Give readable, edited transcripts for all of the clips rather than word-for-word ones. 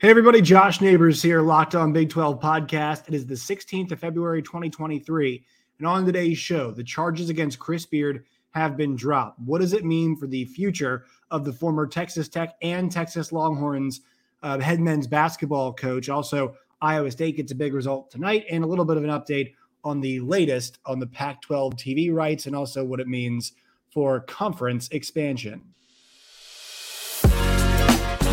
Hey everybody, Josh Neighbors here, Locked On Big 12 podcast. It is the 16th of February, 2023. And on today's show, the charges against Chris Beard have been dropped. What does it mean for the future of the former Texas Tech and Texas Longhorns head men's basketball coach? Also, Iowa State gets a big result tonight and a little bit of an update on the latest on the Pac-12 TV rights and also what it means for conference expansion.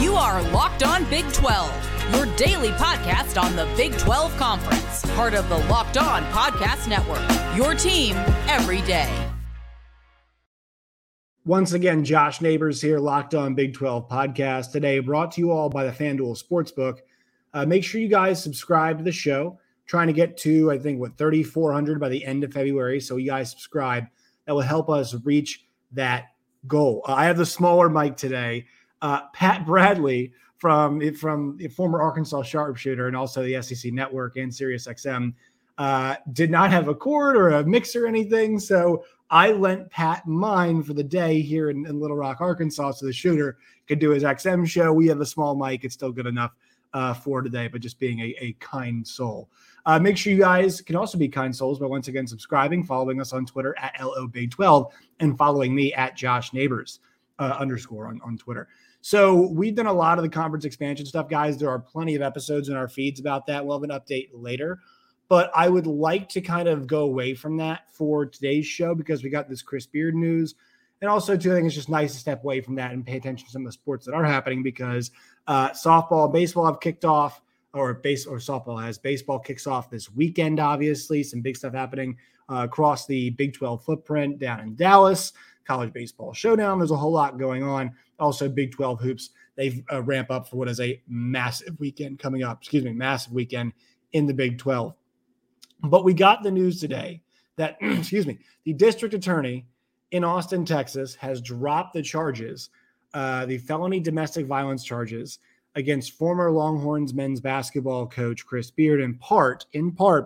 You are Locked On Big 12, your daily podcast on the Big 12 Conference, part of the Locked On Podcast Network, your team every day. Once again, Josh Neighbors here, Locked On Big 12 podcast, today brought to you all by the FanDuel Sportsbook. Make sure you guys subscribe to the show. Trying to get to, 3,400 by the end of February. So you guys subscribe. That will help us reach that goal. I have the smaller mic today. Pat Bradley from the former Arkansas sharpshooter and also the SEC Network and SiriusXM did not have a cord or a mixer or anything. So I lent Pat mine for the day here in Little Rock, Arkansas, so the shooter could do his XM show. We have a small mic. It's still good enough for today, but just being a kind soul. Make sure you guys can also be kind souls by once again subscribing, following us on Twitter at LOBig12, and following me at Josh Neighbors _ on Twitter. So we've done a lot of the conference expansion stuff, guys. There are plenty of episodes in our feeds about that. We'll have an update later. But I would like to kind of go away from that for today's show because we got this Chris Beard news. And also, too, I think it's just nice to step away from that and pay attention to some of the sports that are happening because softball, baseball have kicked off, or softball has. Baseball kicks off this weekend, obviously. Some big stuff happening across the Big 12 footprint down in Dallas. College baseball showdown. There's a whole lot going on. Also, Big 12 hoops. They ramp up for what is a massive weekend coming up. Excuse me, massive weekend in the Big 12. But we got the news today that, the district attorney in Austin, Texas, has dropped the charges, the felony domestic violence charges against former Longhorns men's basketball coach Chris Beard, in part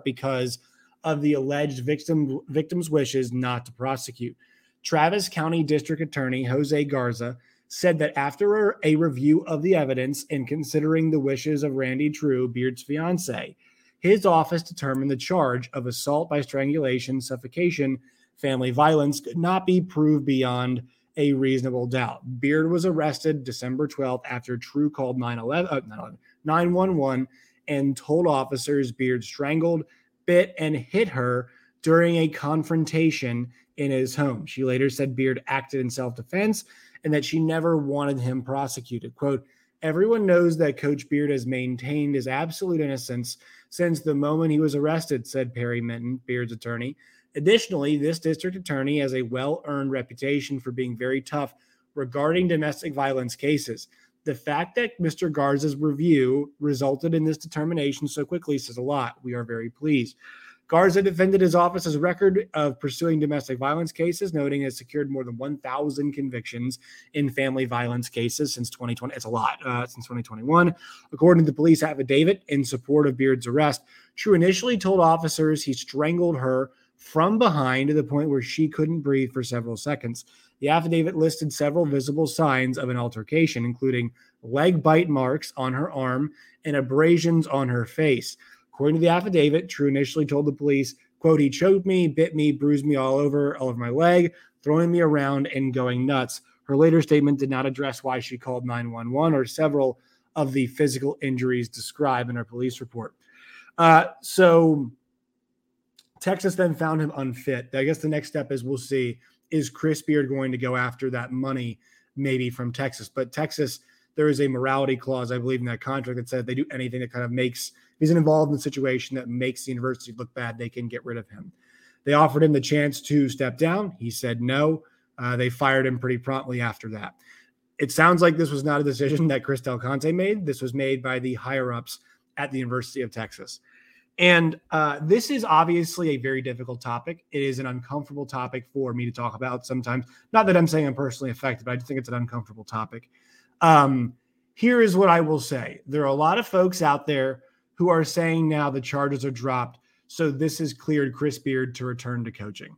because of the alleged victim's wishes not to prosecute. Travis County District Attorney Jose Garza said that after a review of the evidence and considering the wishes of Randi Trew, Beard's fiance, his office determined the charge of assault by strangulation, suffocation, family violence could not be proved beyond a reasonable doubt. Beard was arrested December 12th after Trew called 911 and told officers Beard strangled, bit, and hit her during a confrontation in his home. She later said Beard acted in self-defense and that she never wanted him prosecuted. Quote, everyone knows that Coach Beard has maintained his absolute innocence since the moment he was arrested, said Perry Minton, Beard's attorney. Additionally, this district attorney has a well-earned reputation for being very tough regarding domestic violence cases. The fact that Mr. Garza's review resulted in this determination so quickly says a lot. We are very pleased. Garza defended his office's record of pursuing domestic violence cases, noting it has secured more than 1,000 convictions in family violence cases since 2020. It's a lot, since 2021. According to the police affidavit in support of Beard's arrest, Trew initially told officers he strangled her from behind to the point where she couldn't breathe for several seconds. The affidavit listed several visible signs of an altercation, including leg bite marks on her arm and abrasions on her face. According to the affidavit, Trew initially told the police, quote, he choked me, bit me, bruised me all over my leg, throwing me around and going nuts. Her later statement did not address why she called 911 or several of the physical injuries described in her police report. So Texas then found him unfit. I guess the next step is we'll see, is Chris Beard going to go after that money maybe from Texas? But Texas, there is a morality clause, I believe, in that contract that said they do anything that kind of makes – he's involved in a situation that makes the university look bad. They can get rid of him. They offered him the chance to step down. He said no. They fired him pretty promptly after that. It sounds like this was not a decision that Chris Del Conte made. This was made by the higher-ups at the University of Texas. And this is obviously a very difficult topic. It is an uncomfortable topic for me to talk about sometimes. Not that I'm saying I'm personally affected, but I just think it's an uncomfortable topic. Here is what I will say. There are a lot of folks out there who are saying now the charges are dropped, so this has cleared Chris Beard to return to coaching.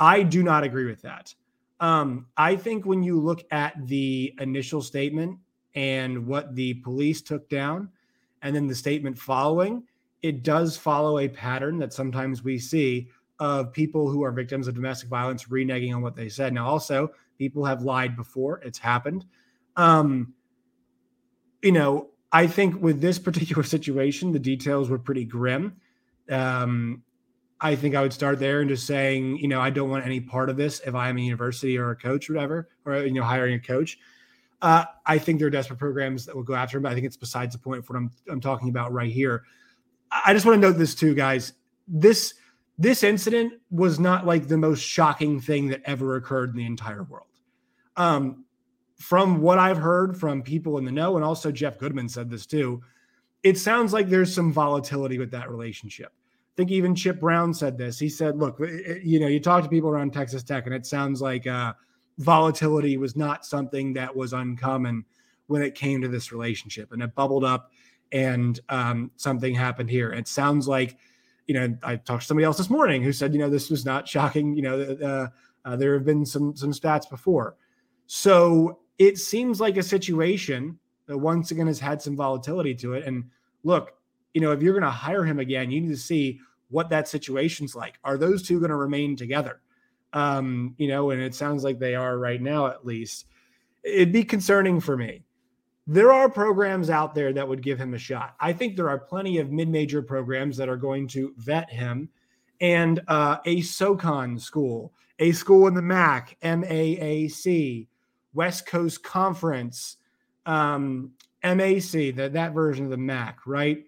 I do not agree with that. I think when you look at the initial statement and what the police took down, and then the statement following, it does follow a pattern that sometimes we see of people who are victims of domestic violence reneging on what they said. Now, also, people have lied before. It's happened. I think with this particular situation, the details were pretty grim. I think I would start there and just saying, I don't want any part of this if I'm a university or a coach or whatever, or, hiring a coach. I think there are desperate programs that will go after him, but I think it's besides the point for what I'm talking about right here. I just want to note this too, guys. This incident was not like the most shocking thing that ever occurred in the entire world. From what I've heard from people in the know, and also Jeff Goodman said this too, it sounds like there's some volatility with that relationship. I think even Chip Brown said this. He said, look, you talk to people around Texas Tech, and it sounds like volatility was not something that was uncommon when it came to this relationship. And it bubbled up, and something happened here. It sounds like, I talked to somebody else this morning who said, this was not shocking. There have been some stats before. So it seems like a situation that once again has had some volatility to it. And look, if you're going to hire him again, you need to see what that situation's like. Are those two going to remain together? And it sounds like they are right now, at least. It'd be concerning for me. There are programs out there that would give him a shot. I think there are plenty of mid-major programs that are going to vet him. And a SOCON school, a school in the MAC, MAAC, West Coast Conference, MAC, that version of the MAC, right?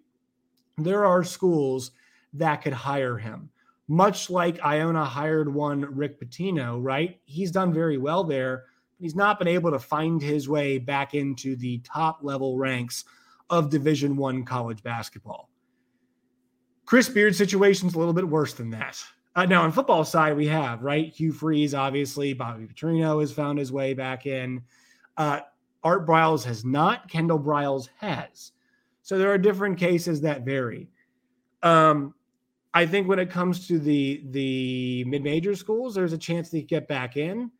There are schools that could hire him, much like Iona hired one Rick Pitino, right? He's done very well there. He's not been able to find his way back into the top level ranks of Division I college basketball. Chris Beard's situation's a little bit worse than that. Now, on football side, we have, right, Hugh Freeze, obviously. Bobby Petrino has found his way back in. Art Briles has not. Kendall Briles has. So there are different cases that vary. I think when it comes to the mid-major schools, there's a chance they get back in.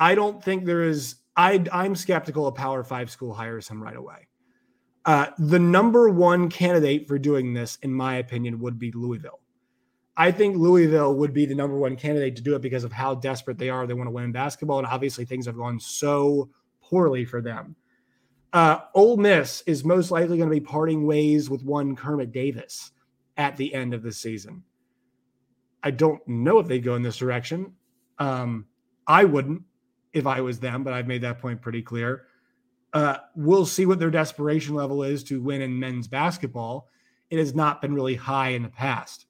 I don't think there is. I'm skeptical a Power 5 school hires him right away. The number one candidate for doing this, in my opinion, would be Louisville. I think Louisville would be the number one candidate to do it because of how desperate they are. They want to win basketball, and obviously things have gone so poorly for them. Ole Miss is most likely going to be parting ways with one Kermit Davis at the end of the season. I don't know if they'd go in this direction. I wouldn't if I was them, but I've made that point pretty clear. We'll see what their desperation level is to win in men's basketball. It has not been really high in the past.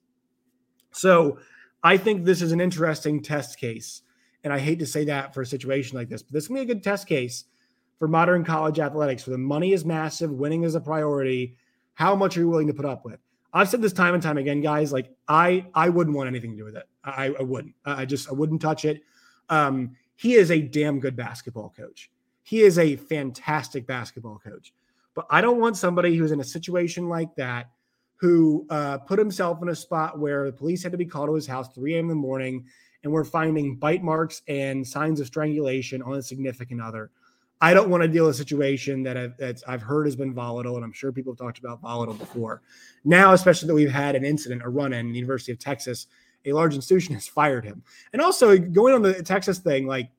So I think this is an interesting test case. And I hate to say that for a situation like this, but this can be a good test case for modern college athletics, where the money is massive, winning is a priority. How much are you willing to put up with? I've said this time and time again, guys, like I wouldn't want anything to do with it. I wouldn't. I wouldn't touch it. He is a damn good basketball coach. He is a fantastic basketball coach. But I don't want somebody who's in a situation like that who put himself in a spot where the police had to be called to his house 3 a.m. in the morning, and we're finding bite marks and signs of strangulation on a significant other. I don't want to deal with a situation that I've heard has been volatile, and I'm sure people have talked about volatile before. Now, especially that we've had an incident, a run-in in the University of Texas, a large institution has fired him. And also, going on the Texas thing, like,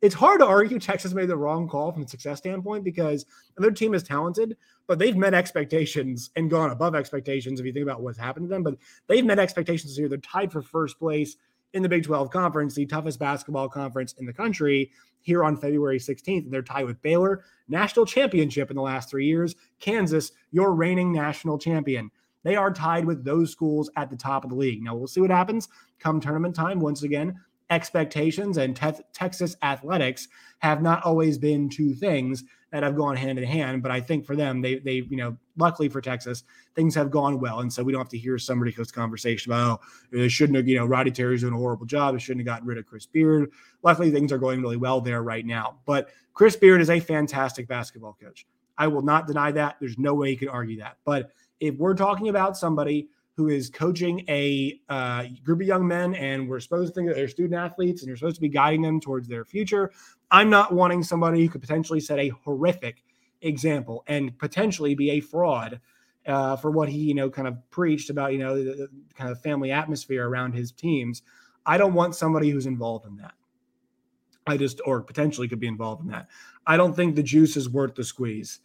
it's hard to argue Texas made the wrong call from a success standpoint because their team is talented, but they've met expectations and gone above expectations if you think about what's happened to them. But they've met expectations here. They're tied for first place in the Big 12 Conference, the toughest basketball conference in the country, here on February 16th. And they're tied with Baylor, national championship in the last 3 years. Kansas, your reigning national champion. They are tied with those schools at the top of the league. Now, we'll see what happens come tournament time. Once again, expectations and Texas athletics have not always been two things that have gone hand in hand, but I think for them, they luckily for Texas, things have gone well, and so we don't have to hear somebody host conversation about, oh, they shouldn't have, Roddy Terry's doing a horrible job, they shouldn't have gotten rid of Chris Beard. Luckily, things are going really well there right now, but Chris Beard is a fantastic basketball coach. I will not deny that. There's no way you can argue that, but if we're talking about somebody who is coaching a group of young men, and we're supposed to think that they're student athletes and you're supposed to be guiding them towards their future, I'm not wanting somebody who could potentially set a horrific example, and potentially be a fraud for what he, kind of preached about, the kind of family atmosphere around his teams. I don't want somebody who's involved in that. Or potentially could be involved in that. I don't think the juice is worth the squeeze.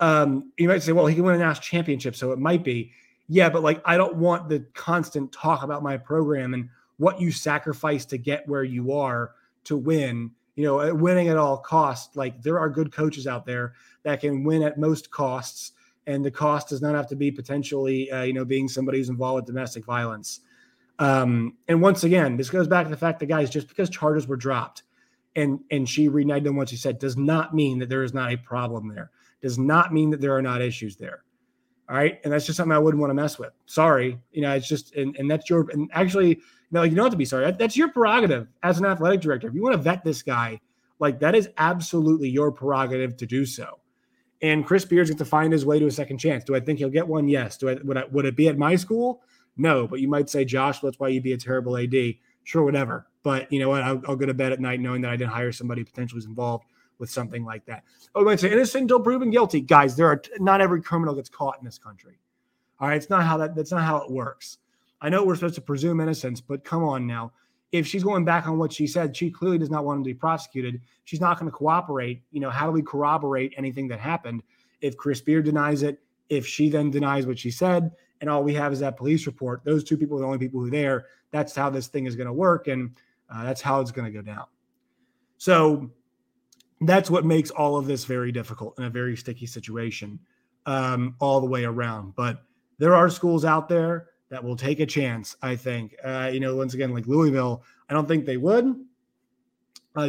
You might say, well, he can win a national championship, so it might be. Yeah, but I don't want the constant talk about my program and what you sacrifice to get where you are to win, winning at all costs. There are good coaches out there that can win at most costs, and the cost does not have to be potentially, being somebody who's involved with domestic violence. And once again, this goes back to the fact that, guys, just because charges were dropped and she reignited them, what she said, does not mean that there is not a problem there, does not mean that there are not issues there. All right. And that's just something I wouldn't want to mess with. Sorry. It's just, and that's your, and actually, no, you don't have to be sorry. That's your prerogative as an athletic director. If you want to vet this guy, that is absolutely your prerogative to do so. And Chris Beard's going to find his way to a second chance. Do I think he'll get one? Yes. Would it be at my school? No. But you might say, Josh, that's why you'd be a terrible AD. Sure, whatever. But you know what? I'll go to bed at night knowing that I did hire somebody potentially who's involved with something like that. Oh, when I say innocent until proven guilty, guys, not every criminal gets caught in this country. All right. That's not how it works. I know we're supposed to presume innocence, but come on now. If she's going back on what she said, she clearly does not want him to be prosecuted. She's not going to cooperate. How do we corroborate anything that happened? If Chris Beard denies it, if she then denies what she said, and all we have is that police report, those two people are the only people who are there. That's how this thing is going to work. And that's how it's going to go down. So, that's what makes all of this very difficult and a very sticky situation all the way around. But there are schools out there that will take a chance, I think. Once again, like Louisville, I don't think they would.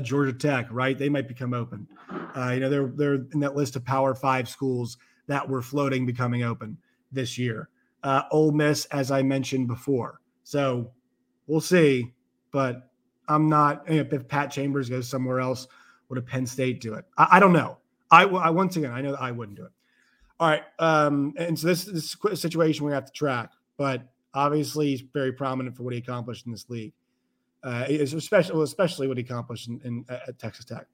Georgia Tech, right? They might become open. They're in that list of Power 5 schools that were floating becoming open this year. Ole Miss, as I mentioned before. So we'll see. But I'm not – if Pat Chambers goes somewhere else – would a Penn State do it? I don't know. Once again, I know that I wouldn't do it. All right. And so this is a situation we have to track, but obviously he's very prominent for what he accomplished in this league, especially what he accomplished at Texas Tech.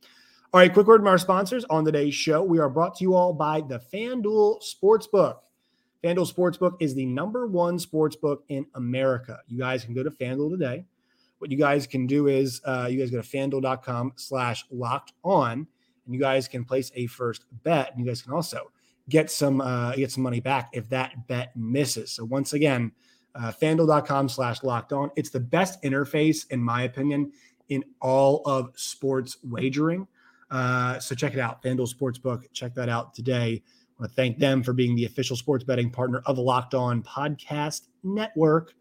All right. Quick word from our sponsors on today's show. We are brought to you all by the FanDuel Sportsbook. FanDuel Sportsbook is the #1 sportsbook in America. You guys can go to FanDuel today. What you guys can do is you guys go to FanDuel.com/lockedon, and you guys can place a first bet. And you guys can also get some money back if that bet misses. So once again, FanDuel.com/lockedon. It's the best interface, in my opinion, in all of sports wagering. So check it out, FanDuel Sportsbook. Check that out today. I want to thank them for being the official sports betting partner of the Locked On Podcast Network.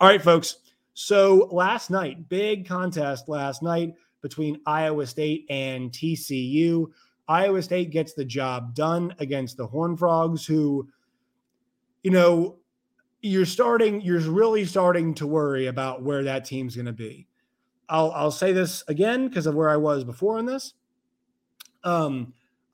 All right, folks. So last night, big contest last night between Iowa State and TCU. Iowa State gets the job done against the Horned Frogs, who, you're really starting to worry about where that team's going to be. I'll say this again because of where I was before on this. I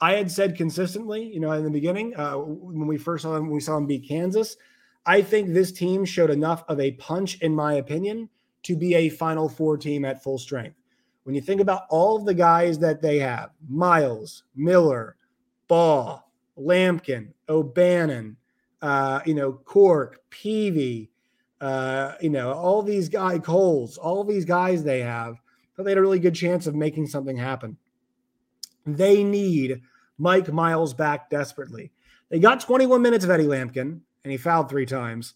had said consistently, in the beginning when we first saw them, beat Kansas. I think this team showed enough of a punch, in my opinion, to be a Final Four team at full strength. When you think about all of the guys that they have, Miles, Miller, Ball, Lampkin, O'Bannon, Cork, Peavy, all these guys, Coles, all these guys they have, but they had a really good chance of making something happen. They need Mike Miles back desperately. They got 21 minutes of Eddie Lampkin, and he fouled 3 times,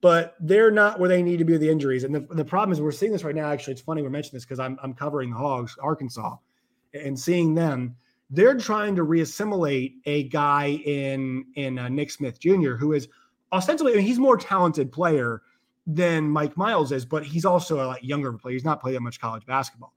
but they're not where they need to be with the injuries. And the problem is we're seeing this right now. Actually, it's funny we're mentioning this because I'm covering the Hogs, Arkansas, and seeing them. They're trying to reassimilate a guy in Nick Smith Jr., who is ostensibly, he's a more talented player than Mike Miles is, but he's also a younger player. He's not played that much college basketball.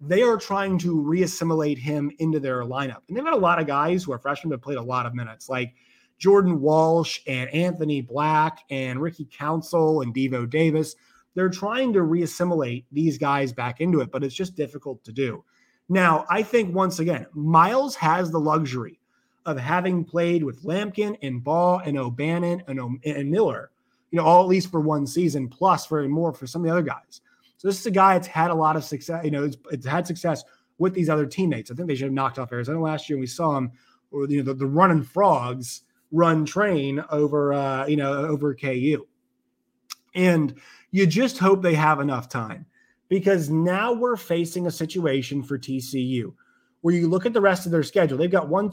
They are trying to reassimilate him into their lineup. And they've got a lot of guys who are freshmen that played a lot of minutes, like Jordan Walsh and Anthony Black and Ricky Council and Devo Davis. They're trying to reassimilate these guys back into it, but it's just difficult to do. Now, I think, once again, Miles has the luxury of having played with Lampkin and Ball and O'Bannon and Miller, all at least for one season, plus for some of the other guys. So this is a guy that's had a lot of success, it's had success with these other teammates. I think they should have knocked off Arizona last year, and we saw him or the running frogs run train over over KU. And you just hope they have enough time, because now we're facing a situation for TCU where you look at the rest of their schedule. They've got 5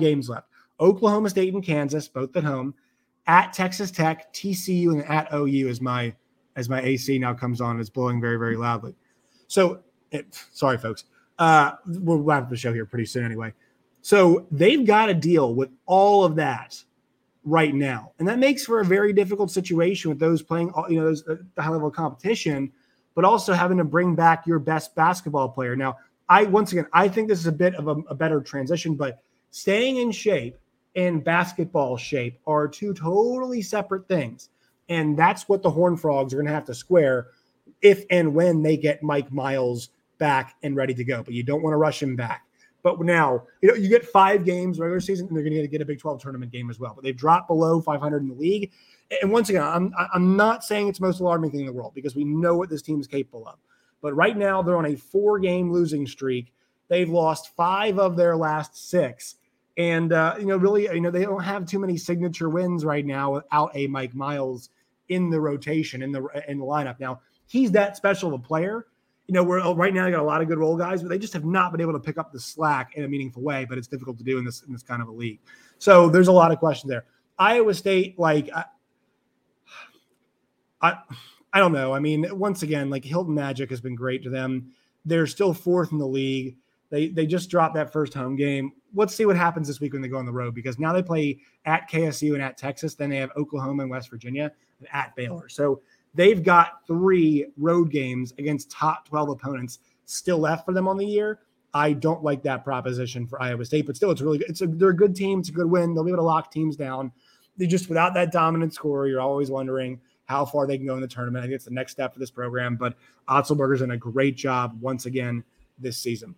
games left. Oklahoma State and Kansas, both at home, at Texas Tech, TCU, and at OU as my AC now comes on. It's blowing very, very loudly. So, sorry, folks. We'll wrap up the show here pretty soon anyway. So they've got to deal with all of that right now. And that makes for a very difficult situation with those playing, the high-level competition, but also having to bring back your best basketball player. Now, I think this is a bit of a better transition, but staying in shape and basketball shape are two totally separate things. And that's what the Horned Frogs are going to have to square if and when they get Mike Miles back and ready to go. But you don't want to rush him back. But now, you get 5 games regular season, and they're going to get a Big 12 tournament game as well. But they've dropped below 500 in the league. And once again, I'm not saying it's the most alarming thing in the world, because we know what this team is capable of. But right now, they're on a 4-game losing streak. They've lost 5 of their last 6. And, they don't have too many signature wins right now without a Mike Miles in the rotation, in the lineup. Now, he's that special of a player. We're right now, they got a lot of good role guys, but they just have not been able to pick up the slack in a meaningful way. But it's difficult to do in this kind of a league. So there's a lot of questions there. Iowa State, I don't know. I mean, once again, Hilton Magic has been great to them. They're still 4th in the league. They just dropped that first home game. Let's see what happens this week when they go on the road, because now they play at KSU and at Texas. Then they have Oklahoma and West Virginia and at Baylor. So they've got 3 road games against top 12 opponents still left for them on the year. I don't like that proposition for Iowa State, but still, it's really good. They're a good team. It's a good win. They'll be able to lock teams down. They just, without that dominant scorer, you're always wondering how far they can go in the tournament. I think it's the next step for this program, but Otzelberger's done a great job once again this season.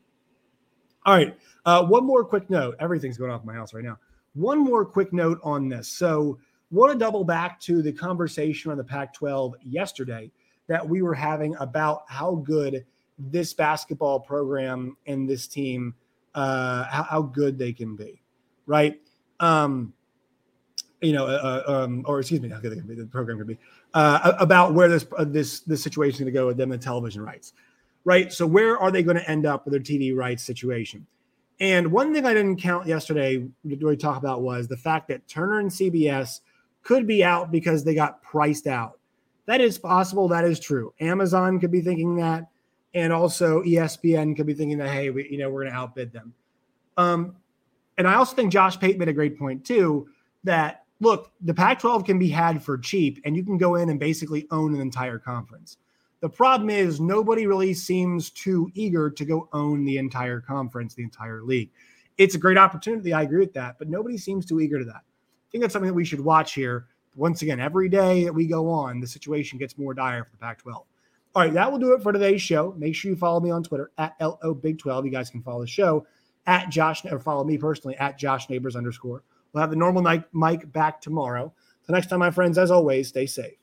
All right. One more quick note. Everything's going off in my house right now. One more quick note on this. So, want to double back to the conversation on the Pac-12 yesterday that we were having about how good this basketball program and this team, how good they can be, right? How good they can be, the program can be, about where this situation is going to go with them and television rights, right? So where are they going to end up with their TV rights situation? And one thing I didn't count yesterday we really talk about was the fact that Turner and CBS could be out because they got priced out. That is possible. That is true. Amazon could be thinking that. And also ESPN could be thinking that, hey, we're going to outbid them. And I also think Josh Pate made a great point too, that look, the Pac-12 can be had for cheap and you can go in and basically own an entire conference. The problem is nobody really seems too eager to go own the entire conference, the entire league. It's a great opportunity. I agree with that, but nobody seems too eager to that. I think that's something that we should watch here. Once again, every day that we go on, the situation gets more dire for the Pac-12. All right, that will do it for today's show. Make sure you follow me on Twitter at LOBig12. You guys can follow the show at Josh, or follow me personally at JoshNeighbors_. We'll have the normal mic back tomorrow. So next time, my friends, as always, stay safe.